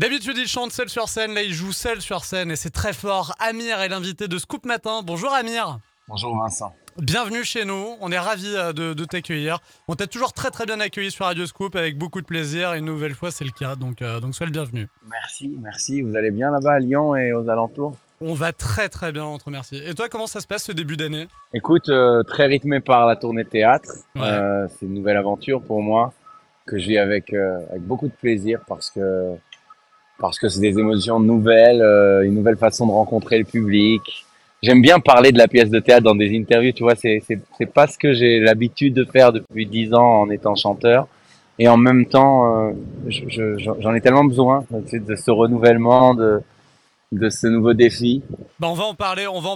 D'habitude, il chante seul sur scène, là il joue seul sur scène et c'est très fort. Amir est l'invité de Scoop Matin. Bonjour Amir. Bonjour Vincent. Bienvenue chez nous, on est ravis de t'accueillir. On t'a toujours très très bien accueilli sur Radio Scoop avec beaucoup de plaisir. Une nouvelle fois, c'est le cas, donc sois le bienvenu. Merci. Vous allez bien là-bas à Lyon et aux alentours ? On va très très bien, on te remercie. Et toi, comment ça se passe ce début d'année ? Écoute, très rythmé par la tournée théâtre. Ouais. C'est une nouvelle aventure pour moi que je vis avec beaucoup de plaisir parce que c'est des émotions nouvelles, une nouvelle façon de rencontrer le public. J'aime bien parler de la pièce de théâtre dans des interviews, tu vois, c'est pas ce que j'ai l'habitude de faire depuis 10 ans en étant chanteur. Et en même temps, j'en ai tellement besoin, tu sais, de ce renouvellement, de ce nouveau défi. Bah on va en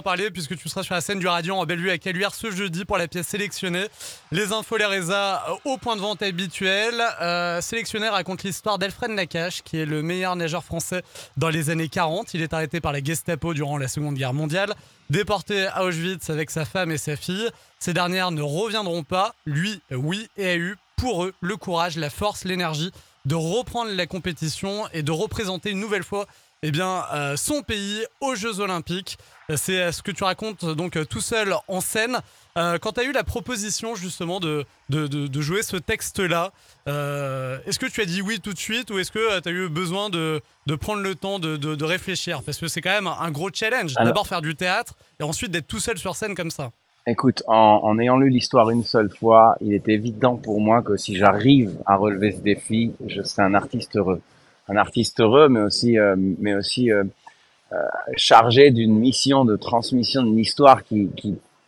parler puisque tu seras sur la scène du Radio-en-Belle-Vue à Caluire ce jeudi pour la pièce sélectionnée. Les infos, les résas au point de vente habituel. Sélectionné raconte l'histoire d'Alfred Nakache, qui est le meilleur nageur français dans les années 40. Il est arrêté par la Gestapo durant la Seconde Guerre mondiale, déporté à Auschwitz avec sa femme et sa fille. Ces dernières ne reviendront pas. Lui, oui, et a eu pour eux le courage, la force, l'énergie de reprendre la compétition et de représenter une nouvelle fois son pays aux Jeux Olympiques. C'est ce que tu racontes donc tout seul en scène. Quand tu as eu la proposition justement de jouer ce texte-là, est-ce que tu as dit oui tout de suite ou est-ce que tu as eu besoin de prendre le temps de réfléchir ? Parce que c'est quand même un gros challenge. Alors, d'abord faire du théâtre et ensuite d'être tout seul sur scène comme ça. Écoute, en ayant lu l'histoire une seule fois, il était évident pour moi que si j'arrive à relever ce défi, je serai un artiste heureux. Un artiste heureux, mais aussi chargé d'une mission de transmission d'une histoire qui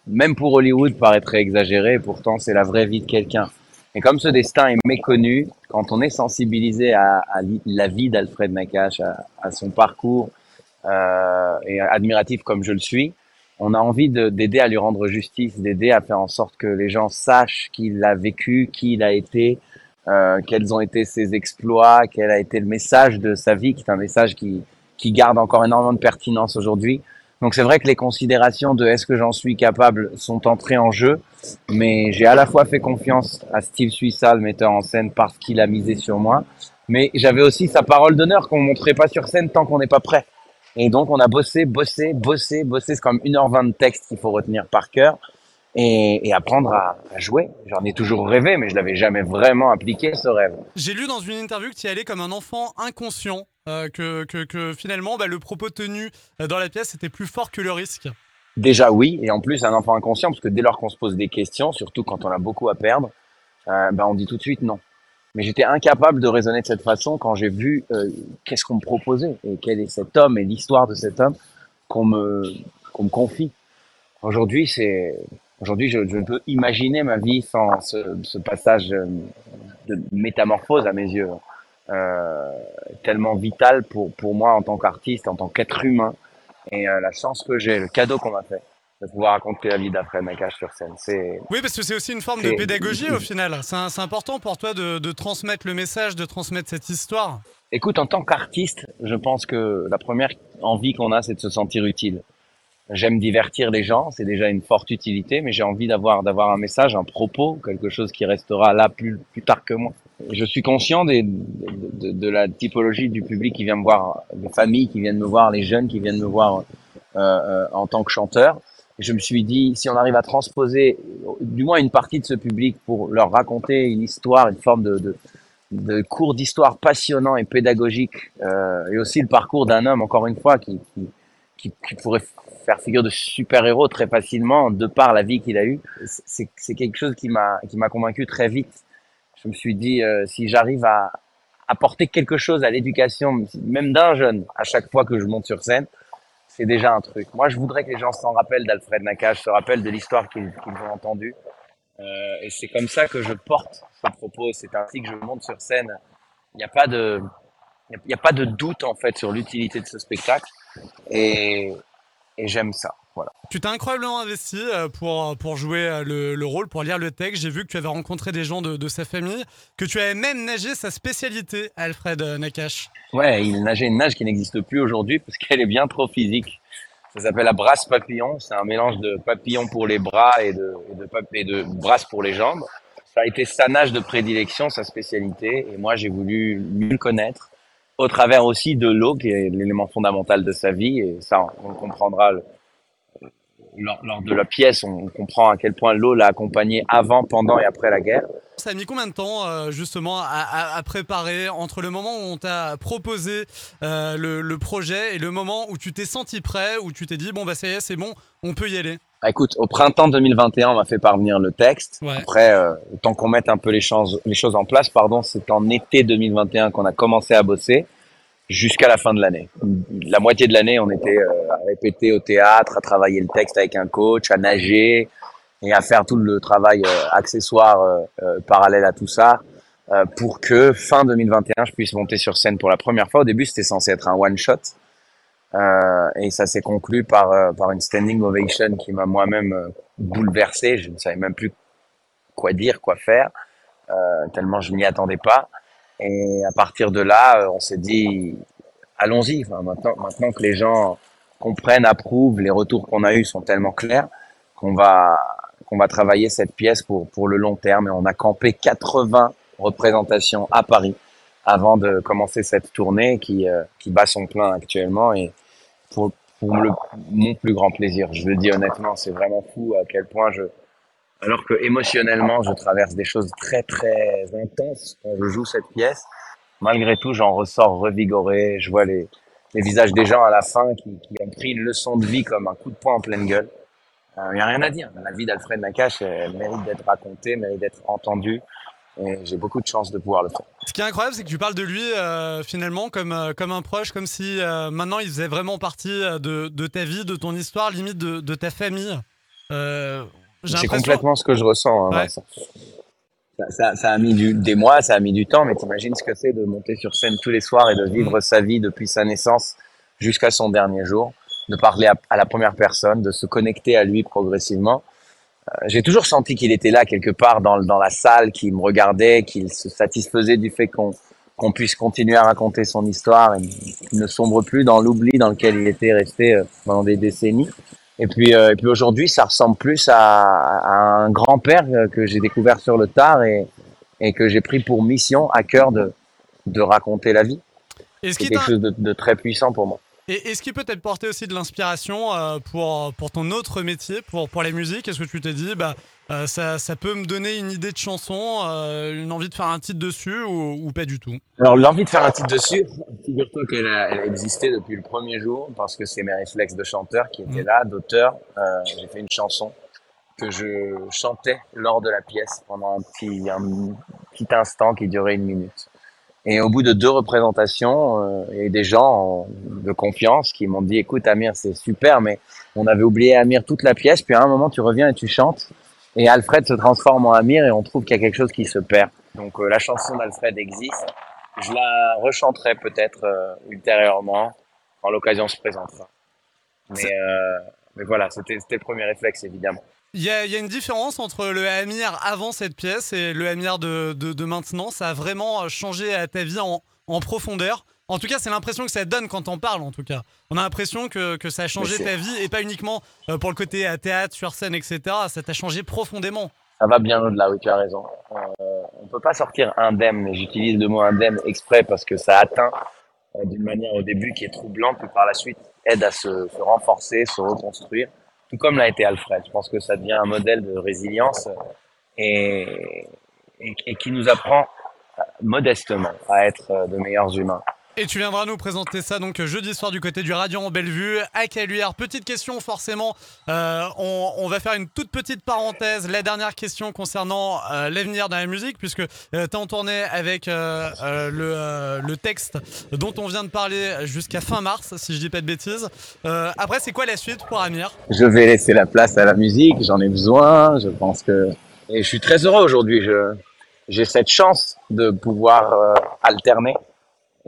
même pour Hollywood paraîtrait exagérée, et pourtant c'est la vraie vie de quelqu'un. Et comme ce destin est méconnu, quand on est sensibilisé à la vie d'Alfred Nakache, à son parcours, et admiratif comme je le suis, on a envie d'aider à lui rendre justice, d'aider à faire en sorte que les gens sachent qui l'a vécu, qui il a été, quels ont été ses exploits, quel a été le message de sa vie, qui est un message qui garde encore énormément de pertinence aujourd'hui. Donc c'est vrai que les considérations de est-ce que j'en suis capable sont entrées en jeu, mais j'ai à la fois fait confiance à Steve Suissa, le metteur en scène, parce qu'il a misé sur moi, mais j'avais aussi sa parole d'honneur qu'on ne montrait pas sur scène tant qu'on n'est pas prêt. Et donc on a bossé, c'est comme 1h20 de texte qu'il faut retenir par cœur. Et apprendre à jouer. J'en ai toujours rêvé, mais je ne l'avais jamais vraiment appliqué, ce rêve. J'ai lu dans une interview que tu y allais comme un enfant inconscient, que finalement, le propos tenu dans la pièce était plus fort que le risque. Déjà oui, et en plus un enfant inconscient, parce que dès lors qu'on se pose des questions, surtout quand on a beaucoup à perdre, on dit tout de suite non. Mais j'étais incapable de raisonner de cette façon quand j'ai vu qu'est-ce qu'on me proposait, et quel est cet homme, et l'histoire de cet homme qu'on me confie. Aujourd'hui, je ne peux imaginer ma vie sans ce passage de métamorphose à mes yeux, tellement vital pour moi en tant qu'artiste, en tant qu'être humain. Et la chance que j'ai, le cadeau qu'on m'a fait de pouvoir raconter la vie d'Alfred Nakache sur scène. Oui, parce que c'est aussi une forme de pédagogie au final. C'est important pour toi de transmettre le message, de transmettre cette histoire. Écoute, en tant qu'artiste, je pense que la première envie qu'on a, c'est de se sentir utile. J'aime divertir les gens, c'est déjà une forte utilité, mais j'ai envie d'avoir un message, un propos, quelque chose qui restera là plus tard que moi. Je suis conscient de la typologie du public qui vient me voir, des familles qui viennent me voir, les jeunes qui viennent me voir en tant que chanteur. Et je me suis dit, si on arrive à transposer du moins une partie de ce public pour leur raconter une histoire, une forme de cours d'histoire passionnant et pédagogique, et aussi le parcours d'un homme, encore une fois, qui pourrait faire figure de super-héros très facilement de par la vie qu'il a eue, c'est quelque chose qui m'a convaincu très vite. Je me suis dit, si j'arrive à apporter quelque chose à l'éducation, même d'un jeune, à chaque fois que je monte sur scène, c'est déjà un truc. Moi, je voudrais que les gens s'en rappellent d'Alfred Nakache, se rappellent de l'histoire qu'ils ont entendue. Et c'est comme ça que je porte ce propos, c'est ainsi que je monte sur scène. Il n'y a pas de doute en fait sur l'utilité de ce spectacle. Et j'aime ça, voilà. Tu t'es incroyablement investi pour jouer le rôle, pour lire le texte. J'ai vu que tu avais rencontré des gens de sa famille, que tu avais même nagé sa spécialité, Alfred Nakache. Ouais, il nageait une nage qui n'existe plus aujourd'hui parce qu'elle est bien trop physique. Ça s'appelle la brasse-papillon. C'est un mélange de papillon pour les bras et de brasse pour les jambes. Ça a été sa nage de prédilection, sa spécialité. Et moi, j'ai voulu mieux le connaître. au travers aussi de l'eau, qui est l'élément fondamental de sa vie. Et ça, on le comprendra lors de la pièce, on comprend à quel point l'eau l'a accompagné avant, pendant et après la guerre. Ça a mis combien de temps justement à préparer, entre le moment où on t'a proposé le projet et le moment où tu t'es senti prêt, où tu t'es dit bon bah ça y est, c'est bon, on peut y aller? Écoute, au printemps 2021, on m'a fait parvenir le texte. Ouais. Après, tant qu'on mette un peu les choses en place, c'est en été 2021 qu'on a commencé à bosser jusqu'à la fin de l'année. La moitié de l'année, on était à répéter au théâtre, à travailler le texte avec un coach, à nager et à faire tout le travail accessoire parallèle à tout ça pour que fin 2021, je puisse monter sur scène pour la première fois. Au début, c'était censé être un one-shot. Et ça s'est conclu par une standing ovation qui m'a moi-même bouleversé. Je ne savais même plus quoi dire, quoi faire, tellement je m'y attendais pas. Et à partir de là, on s'est dit, allons-y. Enfin, maintenant que les gens comprennent, approuvent, les retours qu'on a eus sont tellement clairs qu'on va travailler cette pièce pour le long terme. Et on a campé 80 représentations à Paris avant de commencer cette tournée qui bat son plein actuellement. Et pour mon plus grand plaisir, je le dis honnêtement, c'est vraiment fou à quel point alors que émotionnellement, je traverse des choses très, très intenses quand je joue cette pièce. Malgré tout, j'en ressors revigoré. Je vois les visages des gens à la fin qui ont pris une leçon de vie comme un coup de poing en pleine gueule. Il n'y a rien à dire. La vie d'Alfred Nakache, elle mérite d'être racontée, mérite d'être entendue. Et j'ai beaucoup de chance de pouvoir le faire. Ce qui est incroyable, c'est que tu parles de lui finalement comme un proche, comme si maintenant il faisait vraiment partie de ta vie, de ton histoire, limite de ta famille. C'est complètement ce que je ressens. Hein, ouais. Ça a mis des mois, ça a mis du temps, mais t'imagines ce que c'est de monter sur scène tous les soirs et de vivre sa vie depuis sa naissance jusqu'à son dernier jour, de parler à la première personne, de se connecter à lui progressivement. J'ai toujours senti qu'il était là quelque part dans la salle, qu'il me regardait, qu'il se satisfaisait du fait qu'on puisse continuer à raconter son histoire et qu'il ne sombre plus dans l'oubli dans lequel il était resté pendant des décennies. Et puis aujourd'hui, ça ressemble plus à un grand-père que j'ai découvert sur le tard et que j'ai pris pour mission à cœur de raconter la vie. C'est quelque chose de très puissant pour moi. Et est-ce qu'il peut t'apporter aussi de l'inspiration pour ton autre métier, pour les musiques? Est-ce que tu t'es dit ça peut me donner une idée de chanson, une envie de faire un titre dessus ou pas du tout? Alors l'envie de faire un titre dessus, figure-toi qu'elle a existé depuis le premier jour parce que c'est mes réflexes de chanteur qui étaient là, d'auteur. J'ai fait une chanson que je chantais lors de la pièce pendant un petit instant qui durait 1 minute. Et au bout de 2 représentations, il y a eu des gens de confiance qui m'ont dit « Écoute Amir, c'est super, mais on avait oublié Amir toute la pièce, puis à un moment tu reviens et tu chantes, et Alfred se transforme en Amir et on trouve qu'il y a quelque chose qui se perd. » Donc la chanson d'Alfred existe, je la rechanterai peut-être ultérieurement, quand l'occasion se présentera. Mais voilà, c'était le premier réflexe évidemment. Il y a une différence entre le Amir avant cette pièce et le Amir de maintenant. Ça a vraiment changé ta vie en profondeur. En tout cas, c'est l'impression que ça donne quand on parle, en tout cas. On a l'impression que ça a changé ta vie, et pas uniquement pour le côté théâtre, sur scène, etc. Ça t'a changé profondément. Ça va bien au-delà, oui, tu as raison. On ne peut pas sortir indemne, mais j'utilise le mot indemne exprès parce que ça atteint d'une manière au début qui est troublante, puis par la suite aide à se renforcer, se reconstruire. Tout comme l'a été Alfred, je pense que ça devient un modèle de résilience et qui nous apprend modestement à être de meilleurs humains. Et tu viendras nous présenter ça donc jeudi soir du côté du Radio-en-Belle-Vue à Caluire. Petite question forcément, on va faire une toute petite parenthèse. La dernière question concernant l'avenir de la musique, puisque t'es en tournée avec le texte dont on vient de parler jusqu'à fin mars, si je dis pas de bêtises. Après, c'est quoi la suite pour Amir? Je vais laisser la place à la musique, j'en ai besoin, je pense que... Et je suis très heureux aujourd'hui, j'ai cette chance de pouvoir alterner.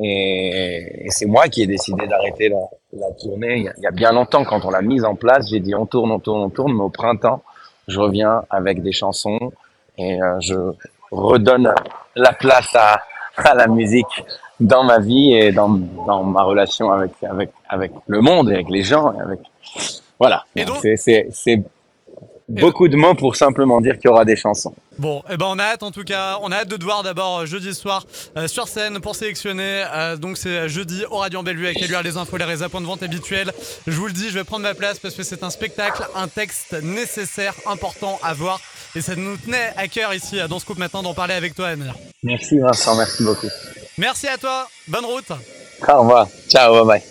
Et c'est moi qui ai décidé d'arrêter la tournée il y a bien longtemps. Quand on l'a mise en place, j'ai dit on tourne, mais au printemps, je reviens avec des chansons et je redonne la place à la musique dans ma vie et dans ma relation avec le monde et avec les gens. Voilà, donc, c'est beaucoup de mots pour simplement dire qu'il y aura des chansons. Bon, eh ben on a hâte en tout cas, on a hâte de te voir d'abord jeudi soir sur scène pour sélectionner. Donc c'est jeudi au Radio-en-Belle-Vue avec Caluire, les infos, les réseaux, point de vente habituel. Je vous le dis, je vais prendre ma place parce que c'est un spectacle, un texte nécessaire, important à voir. Et ça nous tenait à cœur ici dans ce Scoop Matin d'en parler avec toi, Amir. Merci Vincent, merci beaucoup. Merci à toi, bonne route. Au revoir, ciao, bye bye.